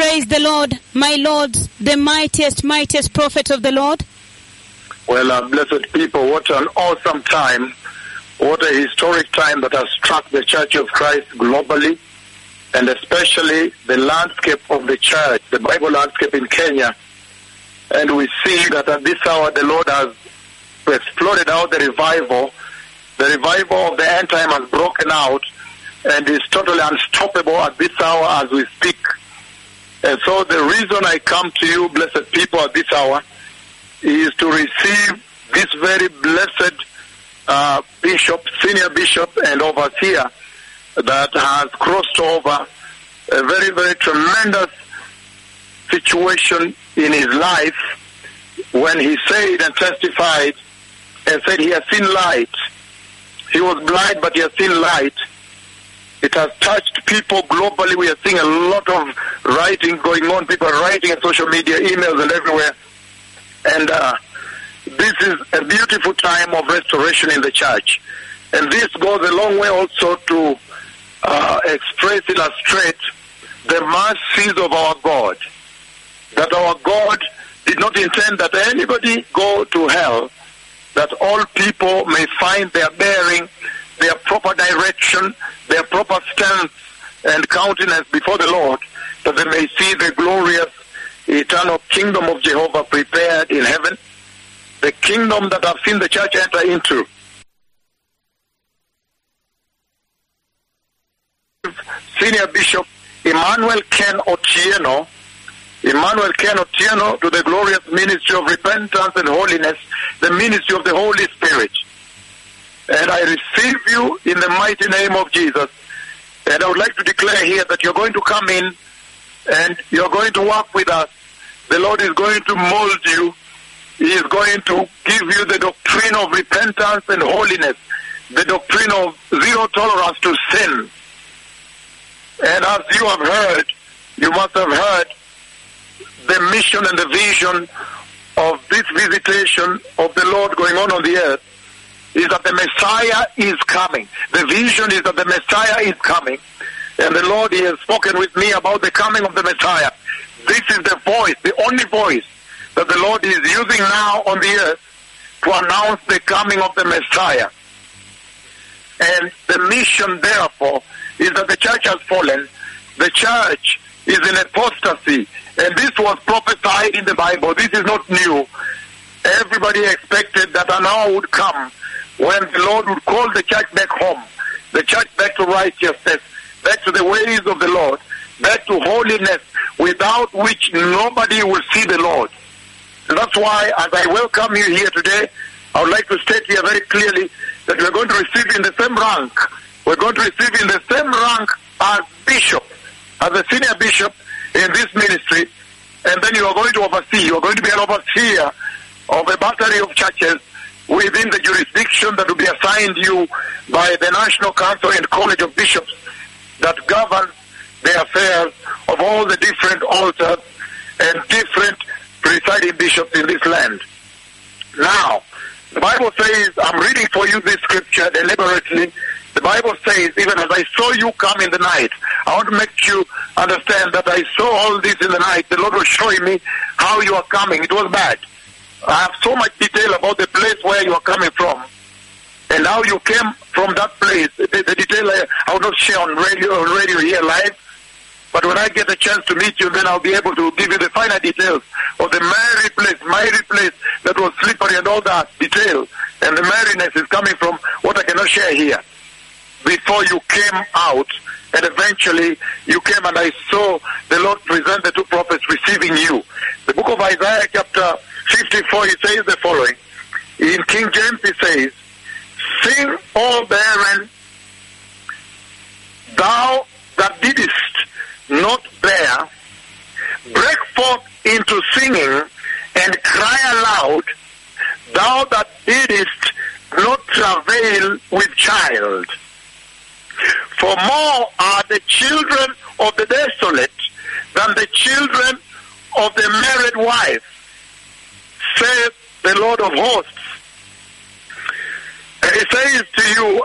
Praise the Lord, my Lord, the mightiest prophet of the Lord. Well, blessed people, what an awesome time. What a historic time that has struck the Church of Christ globally, and especially the landscape of the church, the Bible landscape in Kenya. And we see that at this hour the Lord has exploded out the revival. The revival of the end time has broken out and is totally unstoppable at this hour as we speak. And so the reason I come to you, blessed people, at this hour is to receive this very blessed bishop, senior bishop and overseer that has crossed over a very, very tremendous situation in his life when he said and testified and said he has seen light. He was blind, but he has seen light. It has touched people globally. We are seeing a lot of writing going on, people writing on social media, emails and everywhere. And this is a beautiful time of restoration in the church. And this goes a long way also to express, illustrate the mercies of our God. That our God did not intend that anybody go to hell, that all people may find their bearing, their proper direction, their proper stance and countenance before the Lord, that they may see the glorious eternal kingdom of Jehovah prepared in heaven, the kingdom that I've seen the church enter into. Senior Bishop Emmanuel Ken Otieno, to the glorious ministry of repentance and holiness, the ministry of the Holy Spirit. And I receive you in the mighty name of Jesus. And I would like to declare here that you're going to come in and you're going to work with us. The Lord is going to mold you. He is going to give you the doctrine of repentance and holiness, the doctrine of zero tolerance to sin. And as you have heard, you must have heard the mission and the vision of this visitation of the Lord going on the earth is that the Messiah is coming. The vision is that the Messiah is coming. And the Lord, He has spoken with me about the coming of the Messiah. This is the voice, the only voice that the Lord is using now on the earth to announce the coming of the Messiah. And the mission, therefore, is that the church has fallen. The church is in apostasy. And this was prophesied in the Bible. This is not new. Everybody expected that an hour would come when the Lord would call the church back home, the church back to righteousness, back to the ways of the Lord, back to holiness, without which nobody will see the Lord. And that's why, as I welcome you here today, I would like to state here very clearly that we're going to receive in the same rank. We're going to receive in the same rank as bishop, as a senior bishop in this ministry, and then you are going to oversee. You are going to be an overseer of a battery of churches within the jurisdiction that will be assigned you by the National Council and College of Bishops that govern the affairs of all the different altars and different presiding bishops in this land. Now, the Bible says, I'm reading for you this scripture deliberately. The Bible says, even as I saw you come in the night, I want to make you understand that I saw all this in the night. The Lord was showing me how you are coming. It was bad. I have so much detail about the place where you are coming from and how you came from that place. The detail I will not share on radio here live, but when I get a chance to meet you, then I'll be able to give you the finer details of the miry place that was slippery and all that detail. And the merriness is coming from what I cannot share here. Before you came out, and eventually you came, and I saw the Lord present the two prophets receiving you. The book of Isaiah chapter 54, it says the following. In King James it says, "Sing, O barren, thou that didst not bear, break forth into singing, and cry aloud, thou that didst not travail with child. For more are the children of the desolate than the children of the married wife, saith the Lord of hosts." And he says to you,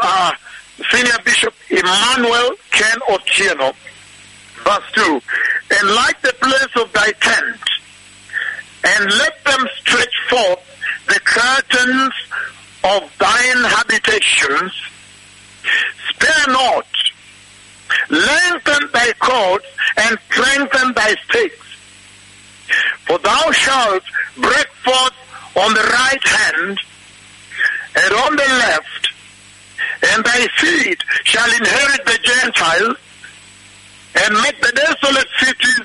Senior Bishop Emmanuel Ken Otieno, verse 2, "And light the place of thy tent, and let them stretch forth the curtains of thine habitations. Spare not, lengthen thy cords, and strengthen thy stakes. For thou shalt break forth on the right hand, and on the left, and thy seed shall inherit the Gentiles, and make the desolate cities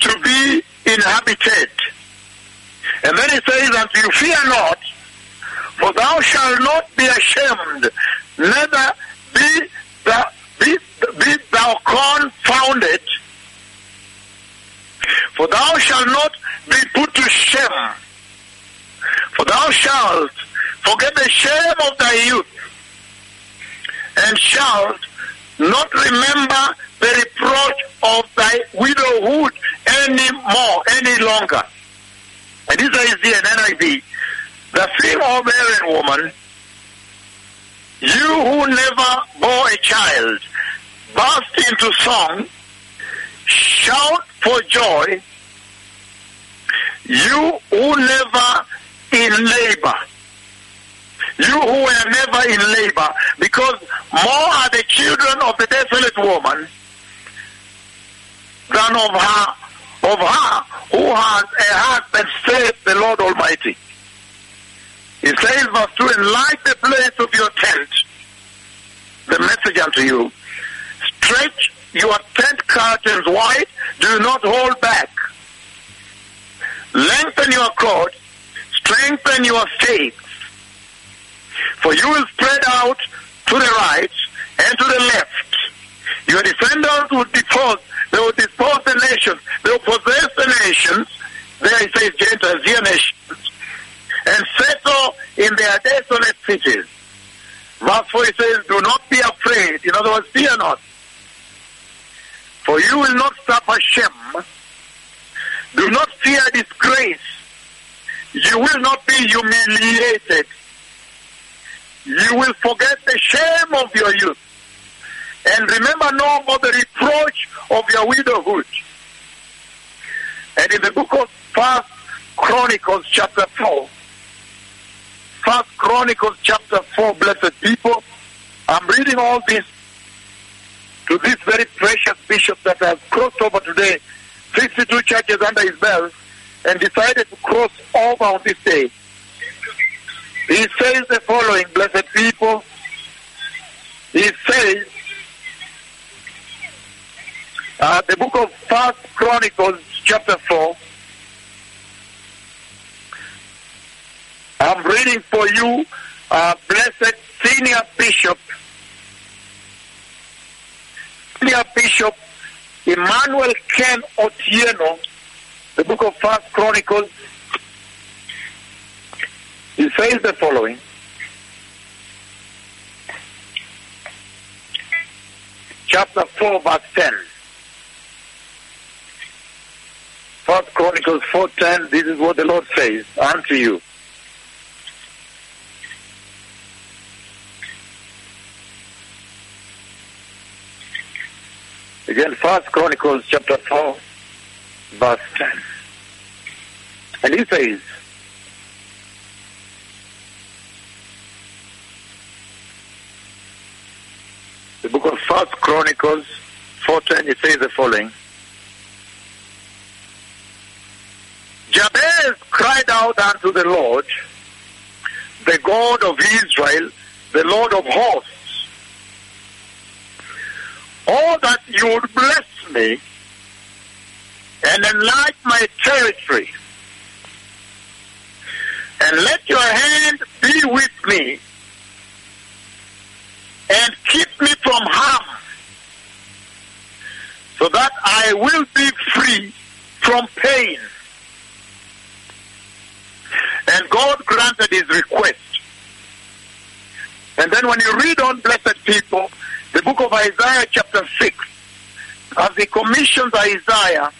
to be inhabited. And then it says that you fear not, for thou shalt not be ashamed, neither be thou confounded, for thou shalt not be put to shame, for thou shalt forget the shame of thy youth, and shalt not remember the reproach of thy widowhood any longer. And this is the NIV, the theme of barren woman, you who never bore a child, burst into song, shout for joy, you who never in labor. You who were never in labor, because more are the children of the desolate woman than of her who has a husband, saith the Lord Almighty. He says, verse 2, and light the place of your tent, the message unto you. Stretch your tent curtains wide, do not hold back. Lengthen your cord, strengthen your stakes. For you will spread out to the right and to the left. Your descendants will dispose. They will dispose the nations. They will possess the nations. There it says Gentiles, dear nations, and settle in their desolate cities. Verse 4 it says, do not be afraid. In other words, fear not. For you will not suffer shame. Do not fear disgrace. You will not be humiliated. You will forget the shame of your youth, and remember no more the reproach of your widowhood. And in the book of First Chronicles chapter 4, blessed people, I'm reading all this to this very precious bishop that has crossed over today, 62 churches under his belt, and decided to cross over on this day. He says the following, blessed people. He says, the book of First Chronicles chapter 4. I'm reading for you, blessed senior bishop Emmanuel Ken Otieno. The book of First Chronicles. He says the following. Chapter 4, verse 10. 1 Chronicles 4:10, this is what the Lord says unto you. Again, 1 Chronicles chapter 4, verse 10. And he says, the book of First Chronicles 4:10, it says the following. Jabez cried out unto the Lord, the God of Israel, the Lord of hosts. Oh, that you would bless me and enlarge my territory, and let your hand be with me, and keep me from harm, so that I will be free from pain. And God granted his request. And then when you read on, blessed people, the book of Isaiah chapter 6, as he commissions Isaiah,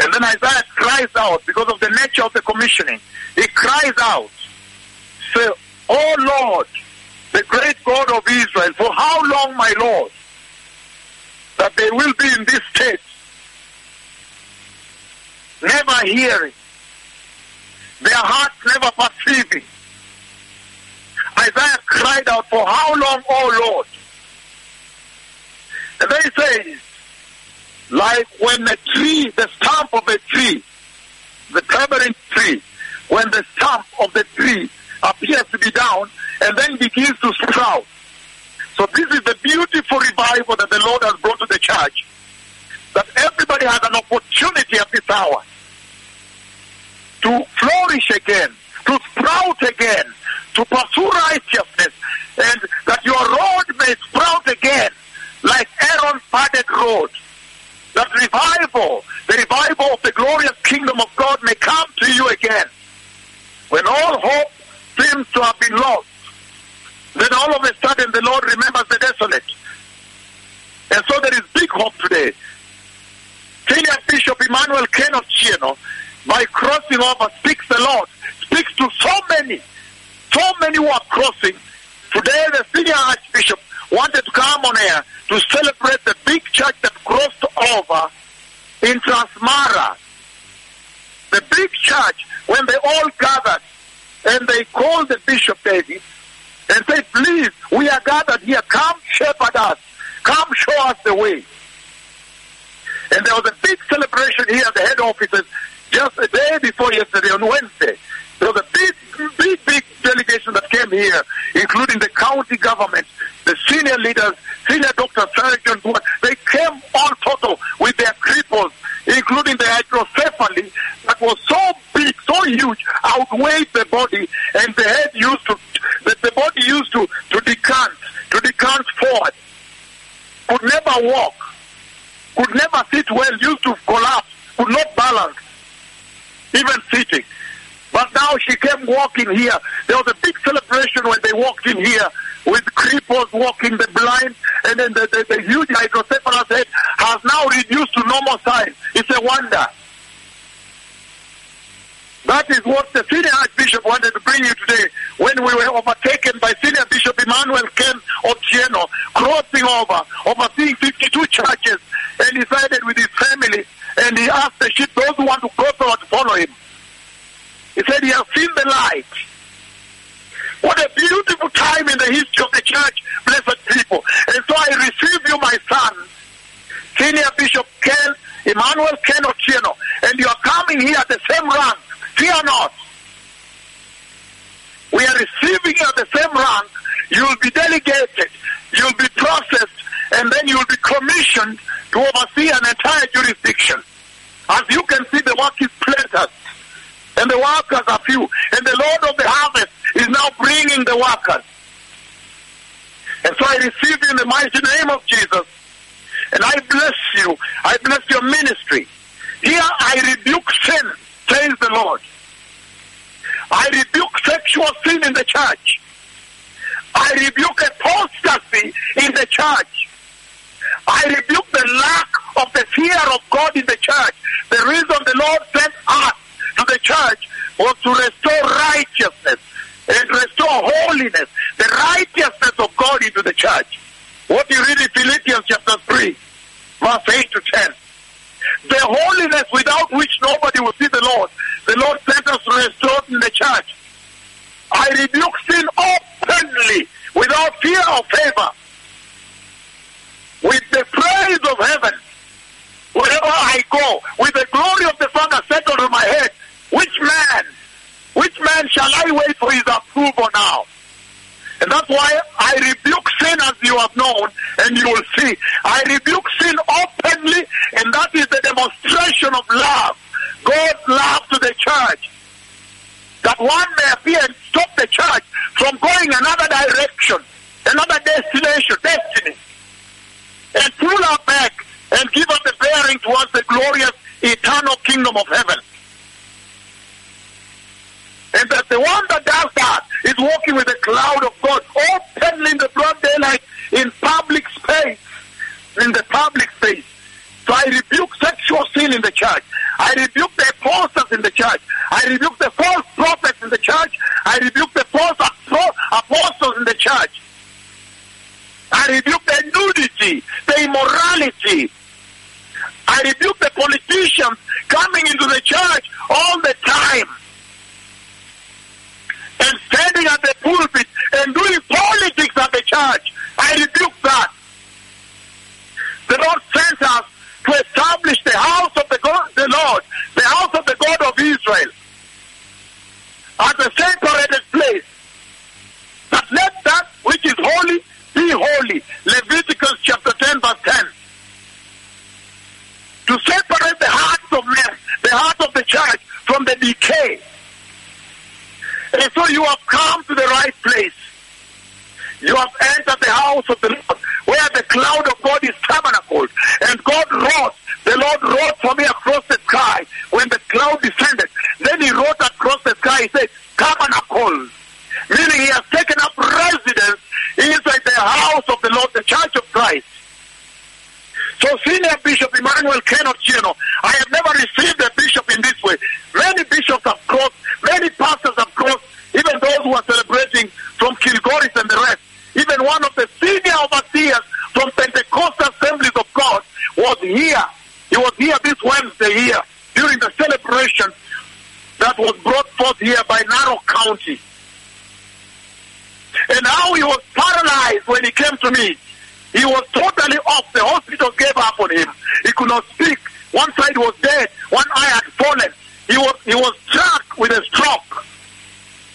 and then Isaiah cries out because of the nature of the commissioning. He cries out, say, O Lord, the great God of Israel, for how long, my Lord, that they will be in this state hearing, their hearts never perceiving. Isaiah cried out, "For how long, O Lord?" And then he says, like when a tree, the stump of a tree, the tamarind tree, when the stump of the tree appears to be down and then begins to sprout. So this is the beautiful revival that the Lord has brought to the church, that everybody has an opportunity at this hour to flourish again, to sprout again, to pursue righteousness, and that your road may sprout again like Aaron's parted road. That revival, the revival of the glorious kingdom of God may come to you again. When all hope seems to have been lost, then all of a sudden the Lord remembers the desolate. And so there is big hope today. Senior Bishop Emmanuel Ken Otieno, by crossing over, speaks the Lord, speaks to so many who are crossing. Today the senior archbishop wanted to come on air to celebrate the big church that crossed over into Asmara. The big church, when they all gathered and they called the bishop David and said, "Please, we are gathered here, come shepherd us, come show us the way." And there was a big celebration here at the head offices just a day before yesterday, on Wednesday. There was a big delegation that came here, including the county government, the senior leaders, senior doctors, surgeons. They came all total with their cripples, including the hydrocephaly that was so big, so huge, outweighed the body, and the head used to, the body used to decant forward. Could never walk, could never sit well, used to collapse, could not balance, even sitting. But now she came walking here. There was a big celebration when they walked in here with cripples walking, the blind, and then the huge hydrocephalus head has now reduced to normal size. It's a wonder. That is what the senior archbishop wanted to bring you today when we were overtaken by senior bishop Emmanuel Ken Otieno, crossing over, overseeing 52 churches, and decided with his family, and he asked the sheep, those who want to go forward, to follow him. He said he has seen the light. What a beautiful time in the history of the church, blessed people. And so I receive you, my son, Senior Bishop Ken, Emmanuel Ken Otieno, and you are coming here at the same rank. Fear not. We are receiving you at the same rank. You will be delegated, you will be processed, and then you will be commissioned to oversee an entire jurisdiction. As you can see, the work is plenteous, and the workers are few. And the Lord of the harvest is now bringing the workers. And so I receive you in the mighty name of Jesus. And I bless you. I bless your ministry. Here I rebuke sin, says the Lord. I rebuke sexual sin in the church. I rebuke apostasy in the church. I rebuke the lack of the fear of God in the church. The reason the Lord sent us to the church was to restore righteousness and restore holiness, the righteousness of God into the church. What you read in Philippians chapter 3, verse 8 to 10. The holiness without which nobody will see the Lord. The Lord sent us to restore in the church. I rebuke sin openly, without fear or favor, with the praise of heaven. Wherever I go, with the glory of the Father set over my head, which man shall I wait for his approval now? And that's why I rebuke sin, as you have known, and you will see. I rebuke sin openly, and that is the demonstration of love, God's love to the church, that one may appear and stop the church from going another direction, another destiny, and pull her back and give us the bearing towards the glorious, eternal kingdom of heaven. And that the one that does that is walking with the cloud of God, openly in the broad daylight, in the public space. So I rebuke sexual sin in the church. I rebuke the apostles in the church. I rebuke the false prophets in the church. I rebuke the false apostles in the church. I rebuke the nudity, the immorality. I rebuke the politicians coming into the church all the time and standing at the pulpit and doing politics at the church. I rebuke that. The Lord sent us to establish the house of the God, the Lord, the house of the God of Israel, as a separated place. But let that which is holy be holy. Leviticus chapter 10 verse 10. To separate the hearts of men, the heart of the church, from the decay. And so you have come to the right place. You have entered the house of the Lord, where the cloud of God is tabernacled. And God wrote, the Lord wrote for me across the sky when the cloud descended. Then he wrote across the sky, he said, tabernacle. Meaning he has taken up residence inside the house of the Lord, the church of Christ. So Senior Bishop Emmanuel Ken Otieno, I have never received a bishop in this way. Many bishops have crossed, many pastors have crossed, even those who are celebrating from Kilgoris and the rest. Even one of the senior overseers from Pentecostal Assemblies of God was here. He was here this Wednesday here during the celebration that was brought forth here by Narok County. And how he was paralyzed when he came to me. He was totally off. The hospital gave up on him. He could not speak. One side was dead. One eye had fallen. He was struck with a stroke.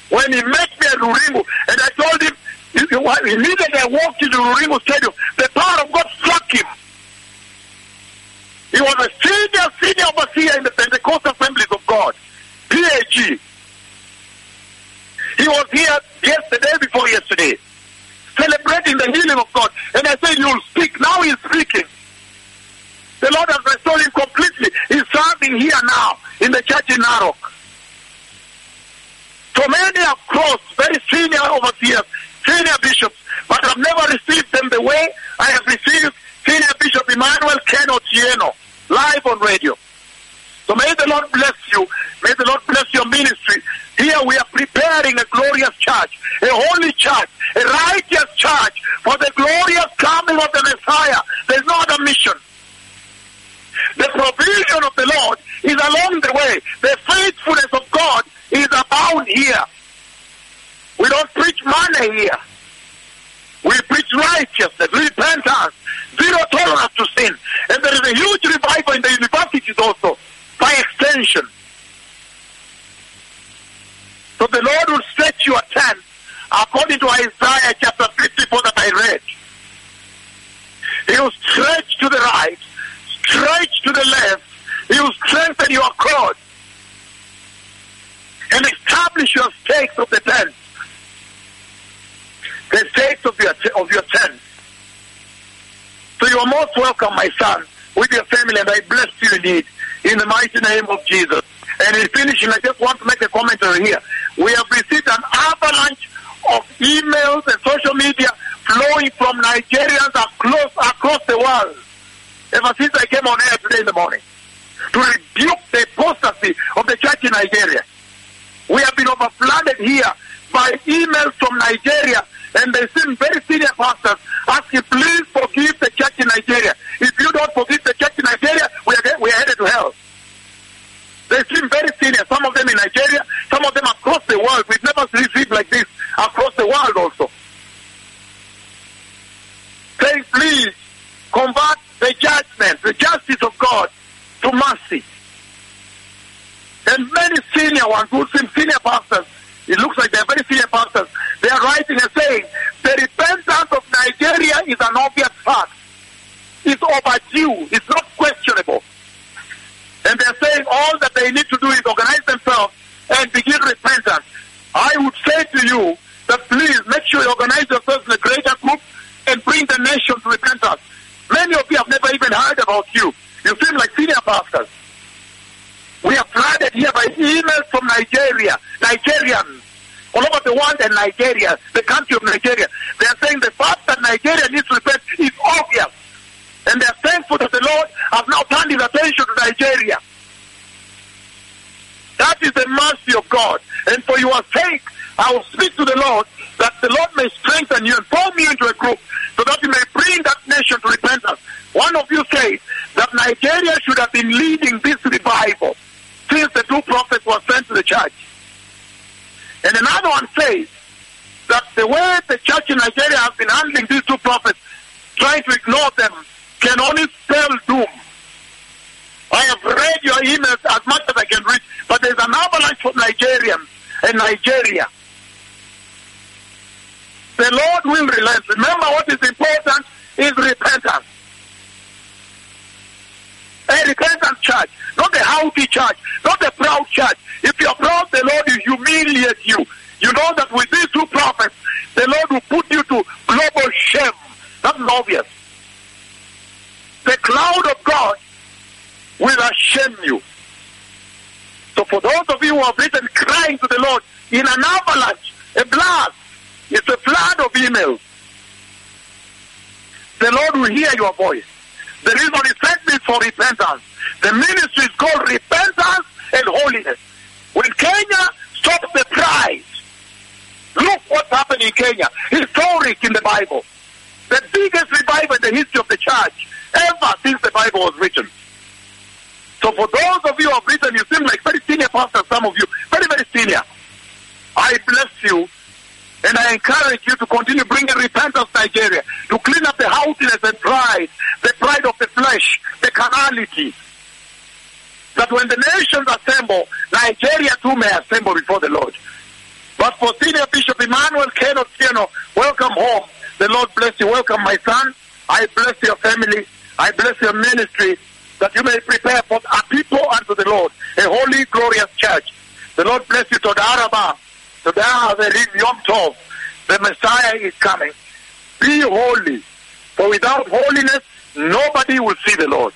When he met me at Ruring'u, and I told him, immediately I walked into Ruring'u Stadium, the power of God struck him. He was a senior overseer in the Pentecostal Assemblies of God, PAG. He was here yesterday, before yesterday, celebrating the healing of God. And I said, you'll speak. Now he's speaking. The Lord has restored him completely. He's serving here now in the church in Narok. So many have crossed, very senior overseers, senior bishops, but I've never received them the way I have received Senior Bishop Emmanuel Ken Otieno, live on radio. So may the Lord bless you. May the Lord bless your ministry. Here we are preparing a glorious church, a holy church, a righteous church for the glorious coming of the Messiah. There's no other mission. The provision of the Lord is along the way. The faithfulness of God is abound here. We don't preach money here. We preach righteousness, repentance, zero tolerance to sin. And there is a huge revival in the universities also, by extension. So the Lord will set your tent according to Isaiah chapter 54 that I read. He will stretch to the right, stretch to the left. He will strengthen your cord and establish your stakes of the tent. The stakes of your tent. So you are most welcome, my son, with your family, and I bless you indeed, in the mighty name of Jesus. And in finishing, I just want to make a commentary here. We have received an avalanche of emails and social media flowing from Nigerians across the world, ever since I came on air today in the morning, to rebuke the apostasy of the church in Nigeria. We have been overflooded here by emails from Nigeria, and they seem very senior pastors asking, please forgive the church in Nigeria. If you don't forgive the church in Nigeria, we are headed to hell. They seem very senior, some of them in Nigeria, some of them across the world. We've never received like this across the world also. Saying, please convert the judgment, the justice of God to mercy. And many senior ones who seem senior pastors, it looks like they're very senior pastors, they are writing and saying, the repentance of Nigeria is an obvious fact. It's overdue. It's not questionable. And they're saying all that they need to do is organize themselves and begin repentance. I would say to you that please make sure you organize yourselves in a greater group and bring the nation to repentance. Many of you have never even heard about you. You seem like senior pastors. We are flooded here by emails from Nigeria, Nigerians, all over the world, and Nigeria, the country of Nigeria. They are saying the fact that Nigeria needs to repent is obvious. And they are thankful that the Lord has now turned his attention to Nigeria. That is the mercy of God. And for your sake, I will speak to the Lord that the Lord may strengthen you and form you into a group so that you may bring that nation to repentance. One of you said that Nigeria should have been leading this revival since the two prophets were sent to the church. And another one says that the way the church in Nigeria has been handling these two prophets, trying to ignore them, can only spell doom. I have read your emails as much as I can read, but there's an avalanche of Nigerians in Nigeria. The Lord will relent. Remember, what is important is repentance. A repentant church, not a haughty church, not a proud church. If you are proud, the Lord will humiliate you. You know that with these two prophets, the Lord will put you to global shame. That's obvious. The cloud of God will shame you. So for those of you who have written crying to the Lord in an avalanche, a blast, it's a flood of emails, the Lord will hear your voice. The reason He sent me for repentance. The ministry is called repentance and holiness. When Kenya stopped the pride, look what's happened in Kenya. Historic in the Bible. The biggest revival in the history of the church ever since the Bible was written. So for those of you who have written, you seem like very senior pastors, some of you, very, very senior. I bless you, and I encourage you to continue bringing repentance to Nigeria, to clean up the haughtiness and pride, the pride of the flesh, the carnality. That when the nations assemble, Nigeria too may assemble before the Lord. But for Senior Bishop Emmanuel Ken Otieno, welcome home. The Lord bless you. Welcome, my son. I bless your family. I bless your ministry, that you may prepare for a people unto the Lord, a holy, glorious church. The Lord bless you. Toda Araba, Toda Haverim Yom Tov. The Messiah is coming. Be holy, for without holiness, nobody will see the Lord.